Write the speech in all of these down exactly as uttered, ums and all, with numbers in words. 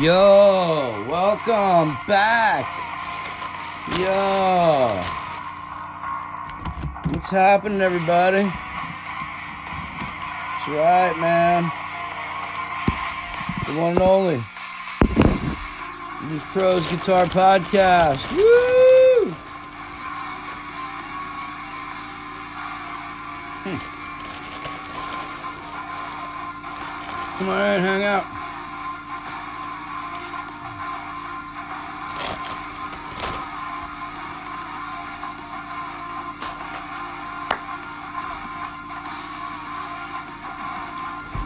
Yo, welcome back. Yo, what's happening, everybody? That's right, man. The one and only Blues Bros Guitar Podcast. Woo! Hmm. Come on in, hang out.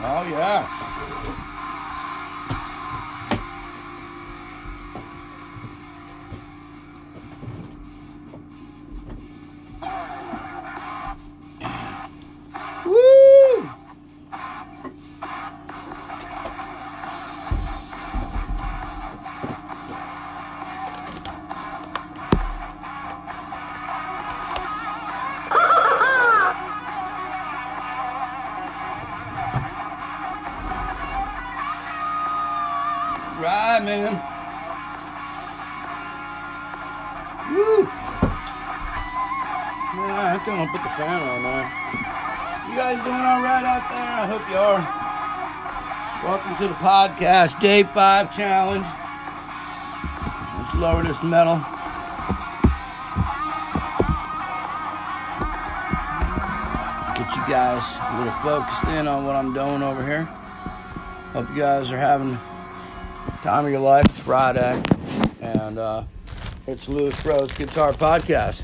Oh, yeah. Woo! Right, man. Woo! Man, I think I'm gonna put the fan on, man. You guys doing all right out there? I hope you are. Welcome to the podcast, Day five Challenge. Let's lower this metal. Get you guys a little focused in on what I'm doing over here. Hope you guys are having time of your life. It's Friday, and uh, it's Lewis Rose Guitar Podcast.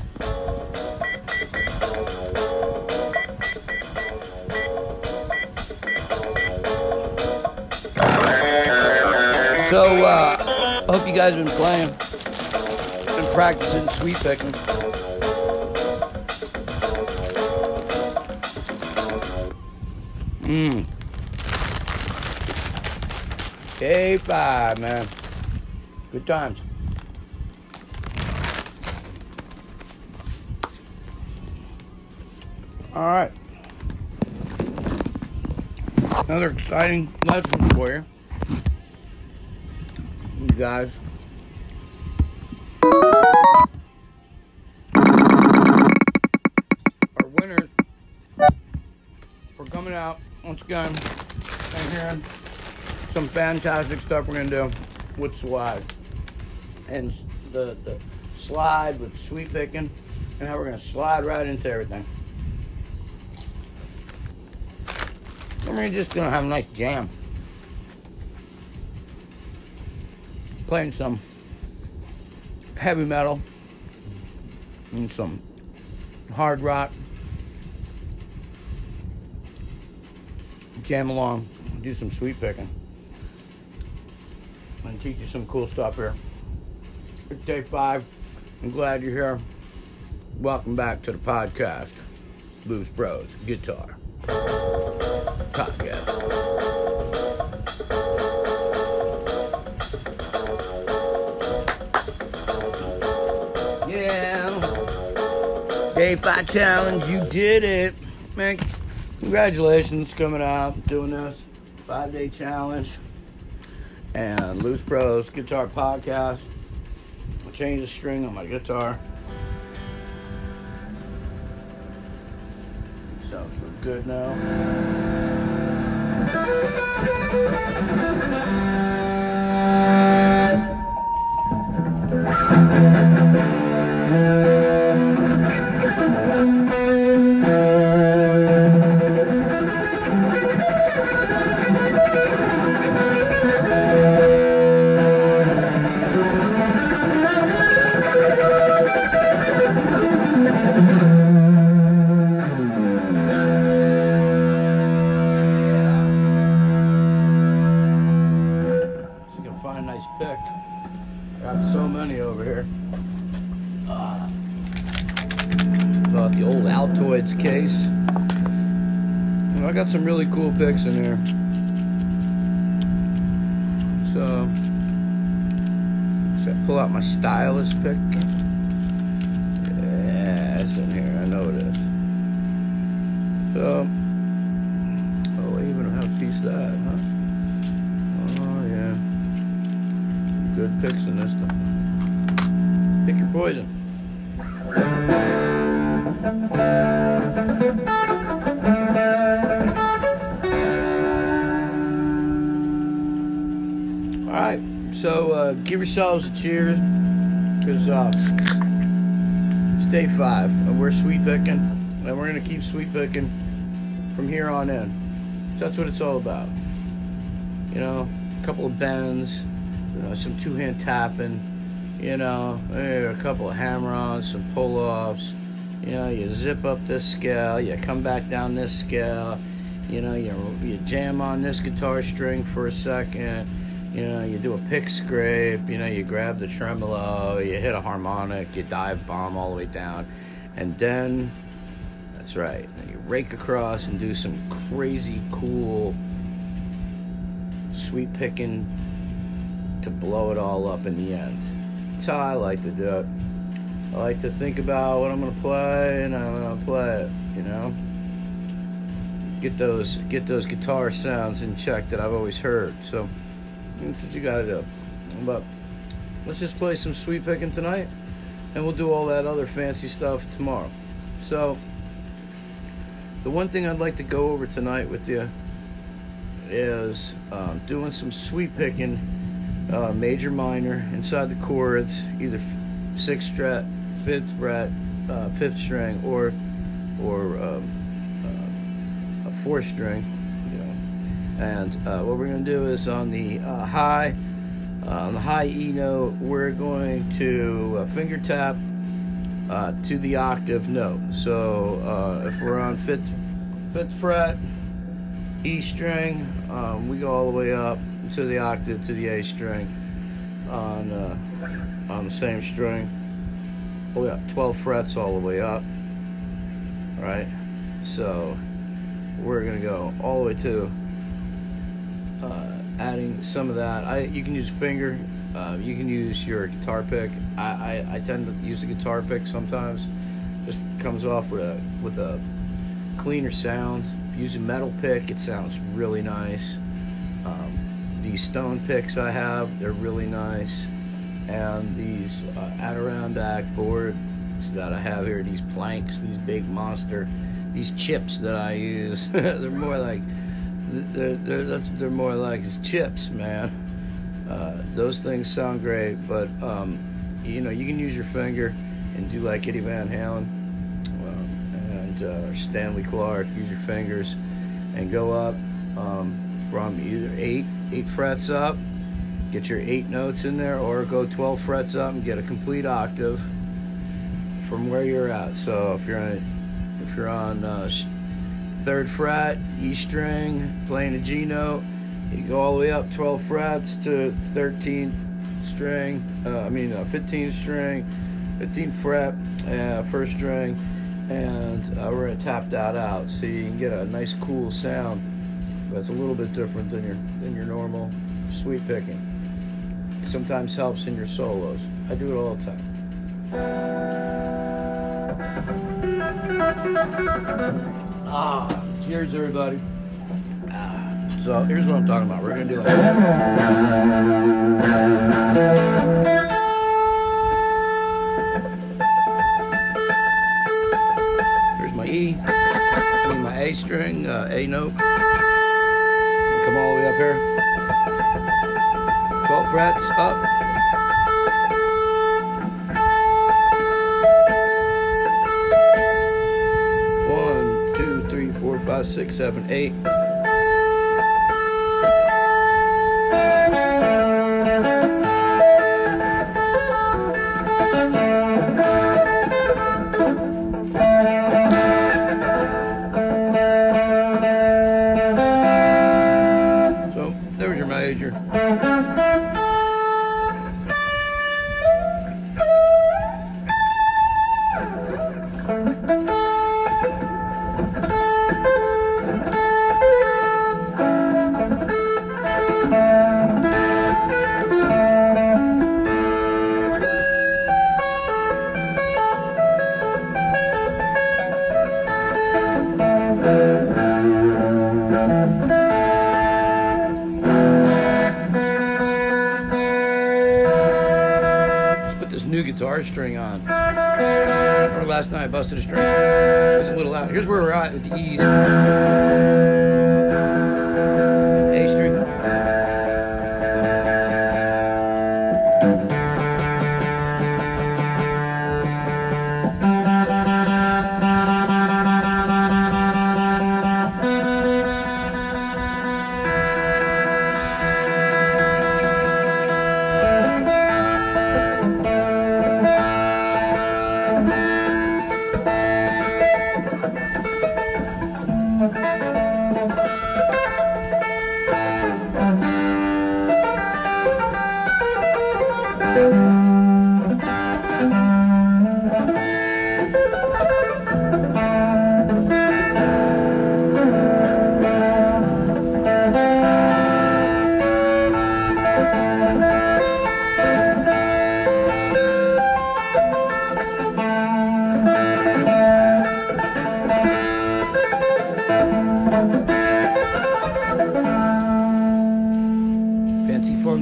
So, uh, hope you guys have been playing and practicing sweep picking. Mmm. Day five, man. Good times. All right. Another exciting lesson for you. You guys. Our winners for coming out once again and hearing some fantastic stuff we're going to do with slide. And the, the slide with sweep picking and how we're going to slide right into everything. And we're just going to have a nice jam. Playing some heavy metal and some hard rock. Jam along, do some sweep picking. And teach you some cool stuff here. It's day five. I'm glad you're here. Welcome back to the podcast, Blues Bros Guitar Podcast. Yeah, day five challenge. You did it, man. Congratulations coming out doing this five day challenge. And Loose Bros Guitar Podcast. I changed the string on my guitar, sounds real good now. Case. You know, I got some really cool picks in there. So, should I pull out my stylus pick? Yeah, it's in here. I know it is. So, oh, I even have a piece of that, huh? Oh, yeah. equation. Alright, so uh, give yourselves a cheers, because uh, it's day five, and we're sweet picking, and we're going to keep sweet picking from here on in. So that's what it's all about. You know, a couple of bends, you know, some two-hand tapping, you know, a couple of hammer-ons, some pull-offs. You know, you zip up this scale, you come back down this scale, you know, you, you jam on this guitar string for a second, you know, you do a pick scrape, you know, you grab the tremolo, you hit a harmonic, you dive bomb all the way down, and then, that's right, then you rake across and do some crazy cool sweep picking to blow it all up in the end. That's how I like to do it. I like to think about what I'm gonna play, and I'm gonna play it, you know. Get those, get those guitar sounds in check that I've always heard. So that's what you gotta do. But let's just play some sweep picking tonight, and we'll do all that other fancy stuff tomorrow. So the one thing I'd like to go over tonight with you is um, doing some sweep picking, uh, major, minor, inside the chords, either sixth fret, fifth fret, uh, fifth string, or or um, uh, a fourth string, you know. And uh, what we're going to do is on the uh, high, uh, on the high E note, we're going to uh, finger tap uh, to the octave note. So uh, if we're on fifth fifth fret, E string, um, we go all the way up to the octave to the A string on. Uh, on the same string. Oh yeah, twelve frets all the way up. All right, so we're gonna go all the way to uh, adding some of that. I you can use finger, uh, you can use your guitar pick. I, I, I tend to use the guitar pick sometimes. Just comes off with a with a cleaner sound. If you use a metal pick, it sounds really nice. Um, these stone picks I have, they're really nice. And these uh, Adirondack boards that I have here, these planks, these big monster, these chips that I use, they're more like, they're, they're, that's, they're more like chips, man. Uh, those things sound great, but um, you know, you can use your finger and do like Eddie Van Halen um, and uh, Stanley Clark, use your fingers and go up um, from either eight, eight frets up, get your eight notes in there, or go twelve frets up and get a complete octave from where you're at. So if you're on, if you're on uh, third fret, E string, playing a G note, you go all the way up twelve frets to thirteenth string. Uh, I mean, uh, fifteenth string, fifteenth fret, uh, first string, and uh, we're gonna tap that out. So you can get a nice, cool sound that's a little bit different than your than your normal sweep picking. Sometimes helps in your solos. I do it all the time. Ah, cheers, everybody. Ah, so here's what I'm talking about. We're gonna do like here's my E, I mean my A string, uh, A note. Come all the way up here. twelve frets up. one, two, three, four, five, six, seven, eight. So there's your major. new guitar string on. Or last night I busted a string. It's a little loud. Here's where we're at with the E's. A string.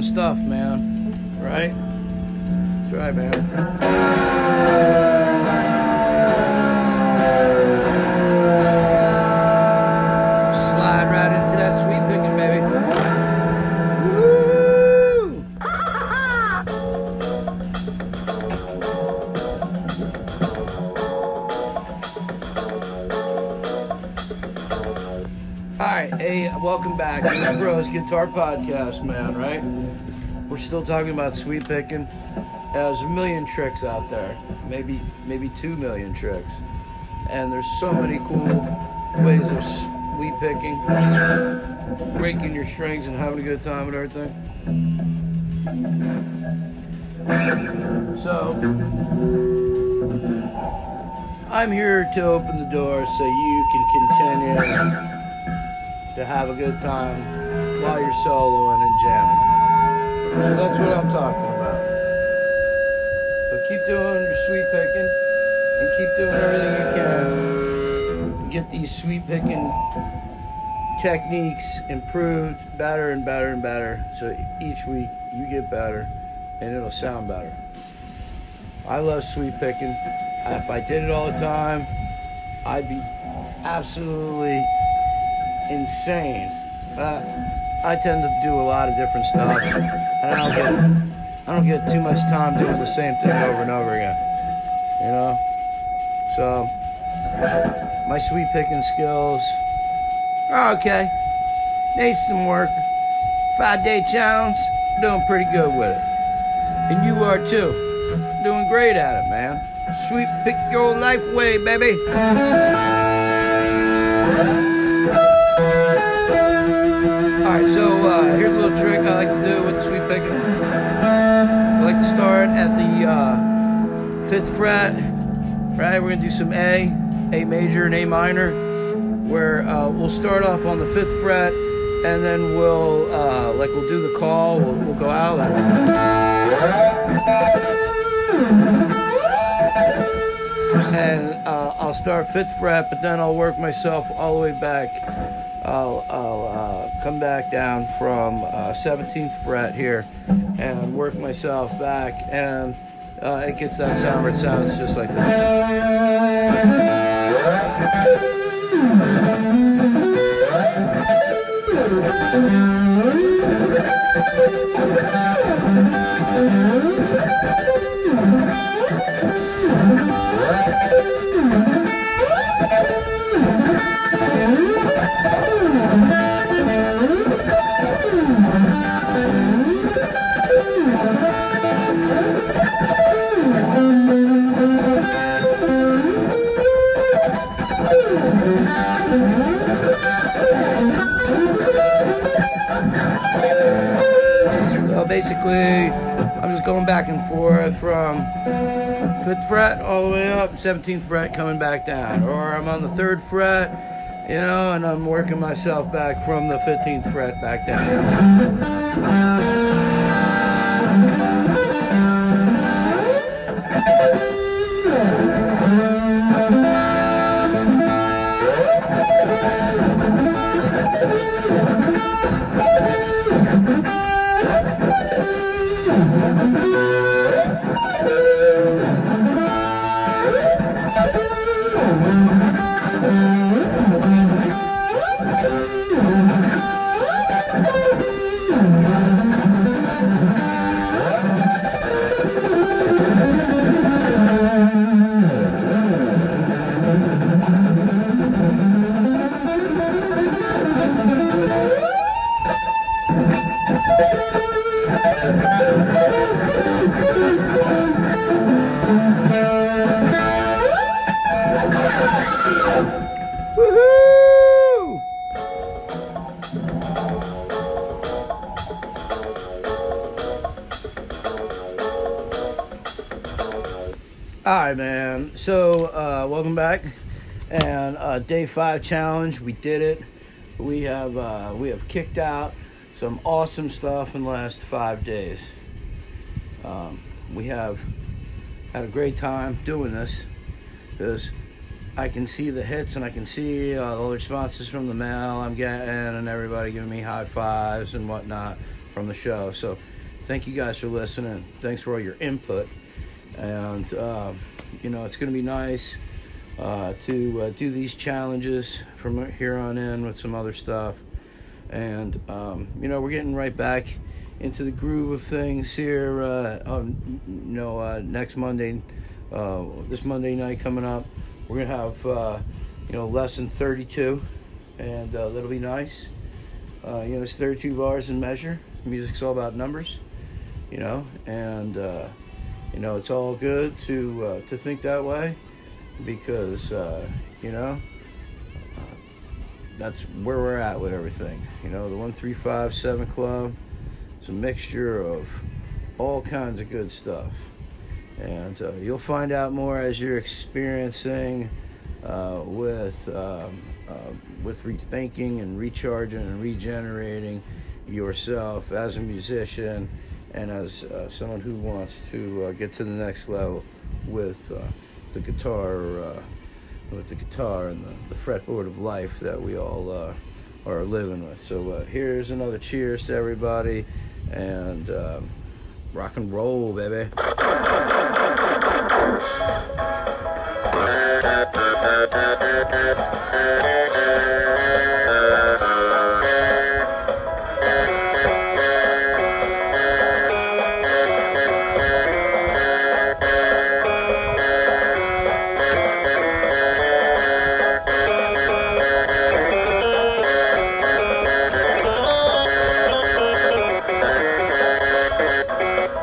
Stuff, man. Right? That's right, man. Welcome back, Blues Bros Guitar Podcast, man, right? We're still talking about sweep picking. Uh, there's a million tricks out there, maybe maybe two million tricks. And there's so many cool ways of sweep picking, breaking your strings and having a good time and everything. So, I'm here to open the door so you can continue to have a good time while you're soloing and jamming. So that's what I'm talking about. So keep doing your sweep picking and keep doing everything you can. Get these sweep picking techniques improved better and better and better. So each week you get better and it'll sound better. I love sweep picking. If I did it all the time, I'd be absolutely insane. Uh, I tend to do a lot of different stuff, and I don't get I don't get too much time doing the same thing over and over again. You know, so my sweep picking skills are okay. Needs some work. Five day challenge, doing pretty good with it, and you are too. Doing great at it, man. Sweep pick your life way, baby. Alright, so uh, here's a little trick I like to do with sweep picking. I like to start at the uh, fifth fret, right? We're going to do some A, A major and A minor, where uh, we'll start off on the fifth fret, and then we'll, uh, like we'll do the call, we'll, we'll go out of that. And uh, I'll start fifth fret, but then I'll work myself all the way back. I'll, I'll uh, come back down from uh, seventeenth fret here and work myself back, and uh, it gets that sound where it sounds just like that. So basically, I'm just going back and forth from fifth fret all the way up, seventeenth fret coming back down, or I'm on the third fret. You know, and I'm working myself back from the fifteenth fret back down. Alright, man, so uh, welcome back, and uh, day five challenge, we did it. We have uh, we have kicked out some awesome stuff in the last five days. Um, we have had a great time doing this, because I can see the hits and I can see uh, all the responses from the mail I'm getting, and everybody giving me high fives and whatnot from the show. So thank you guys for listening. Thanks for all your input. And uh, you know, it's gonna be nice uh, to uh, do these challenges from here on in with some other stuff. And um, you know, we're getting right back into the groove of things here. Uh, on, you know, uh, next Monday, uh, this Monday night coming up, we're gonna have, uh, you know, lesson thirty-two, and uh, that'll be nice. Uh, you know, it's thirty-two bars in measure. Music's all about numbers, you know, and uh, you know, it's all good to uh, to think that way, because uh, you know, uh, that's where we're at with everything. You know, the one three five seven Club is a mixture of all kinds of good stuff. And uh, you'll find out more as you're experiencing uh, with um, uh, with rethinking and recharging and regenerating yourself as a musician, and as uh, someone who wants to uh, get to the next level with uh, the guitar, uh, with the guitar and the, the fretboard of life that we all uh, are living with. So uh, here's another cheers to everybody, and um, rock and roll, baby.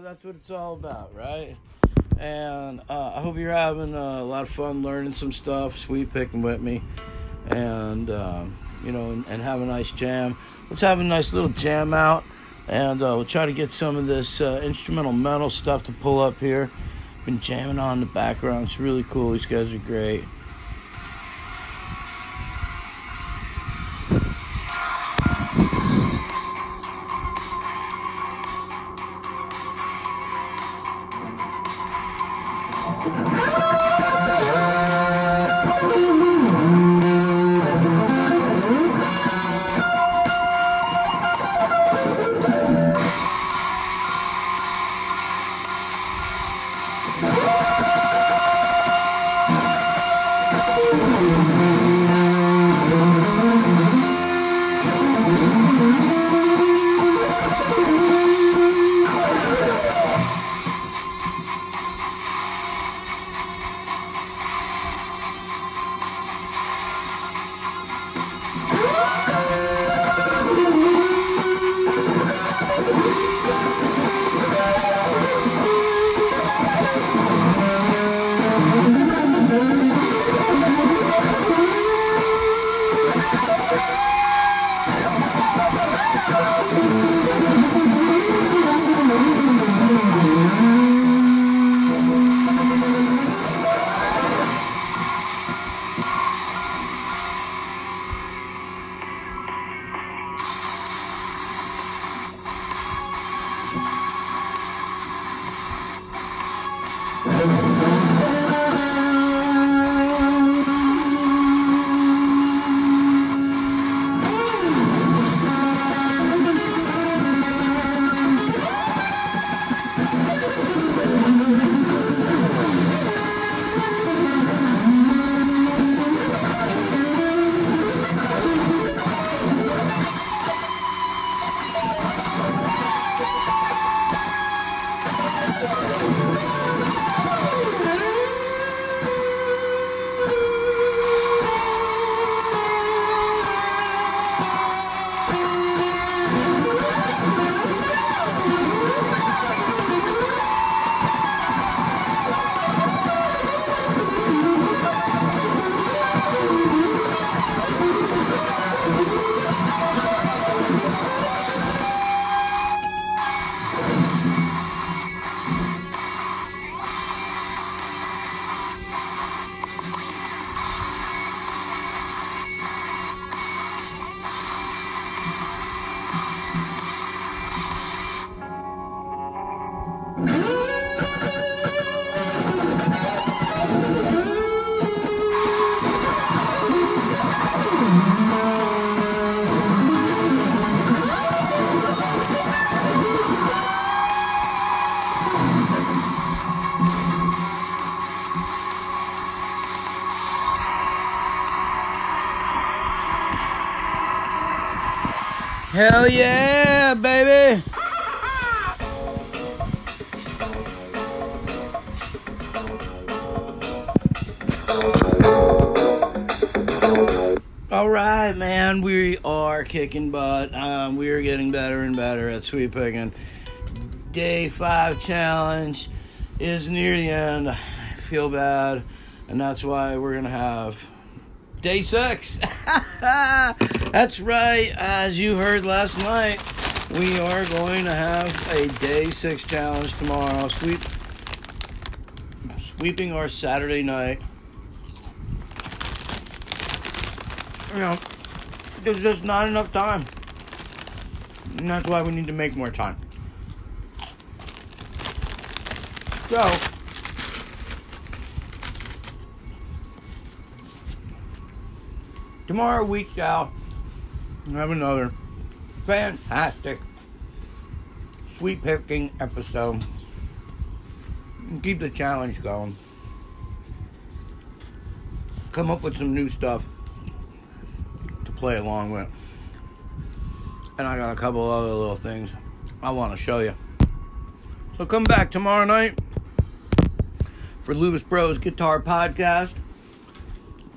That's what it's all about, right? And uh, I hope you're having uh, a lot of fun learning some stuff, sweet picking with me, and um, you know, and, and have a nice jam. Let's have a nice little jam out, and uh, we'll try to get some of this uh, instrumental metal stuff to pull up here. Been jamming on in the background. It's really cool. These guys are great. Hell yeah, baby! All right, man, we are kicking butt. Um, we are getting better and better at sweep picking. Day five challenge is near the end. I feel bad, and that's why we're gonna have day six. That's right. As you heard last night, we are going to have a day six challenge tomorrow. Sweep, sweeping our Saturday night. You know, there's just not enough time, and that's why we need to make more time. So, tomorrow week out, we have another fantastic sweep picking episode. Keep the challenge going. Come up with some new stuff to play along with. And I got a couple other little things I want to show you. So come back tomorrow night for Lewis Bros Guitar Podcast,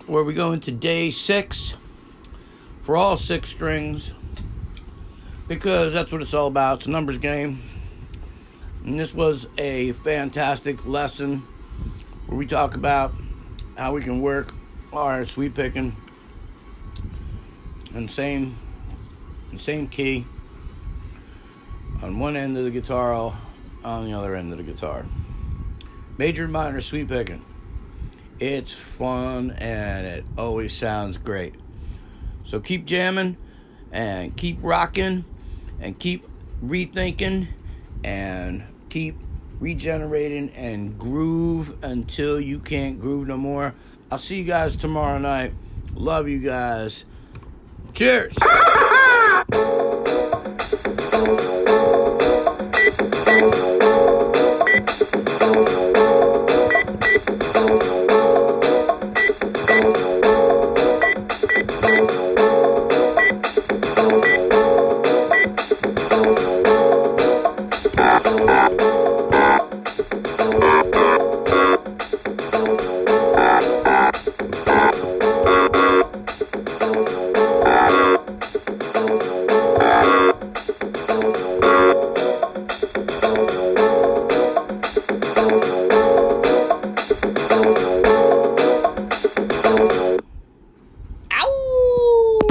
where we go into day six for all six strings, because that's what it's all about. It's a numbers game. And this was a fantastic lesson where we talk about how we can work our sweep picking and same same key on one end of the guitar, on the other end of the guitar. Major and minor sweep picking. It's fun, and it always sounds great. So keep jamming, and keep rocking, and keep rethinking, and keep regenerating, and groove until you can't groove no more. I'll see you guys tomorrow night. Love you guys. Cheers.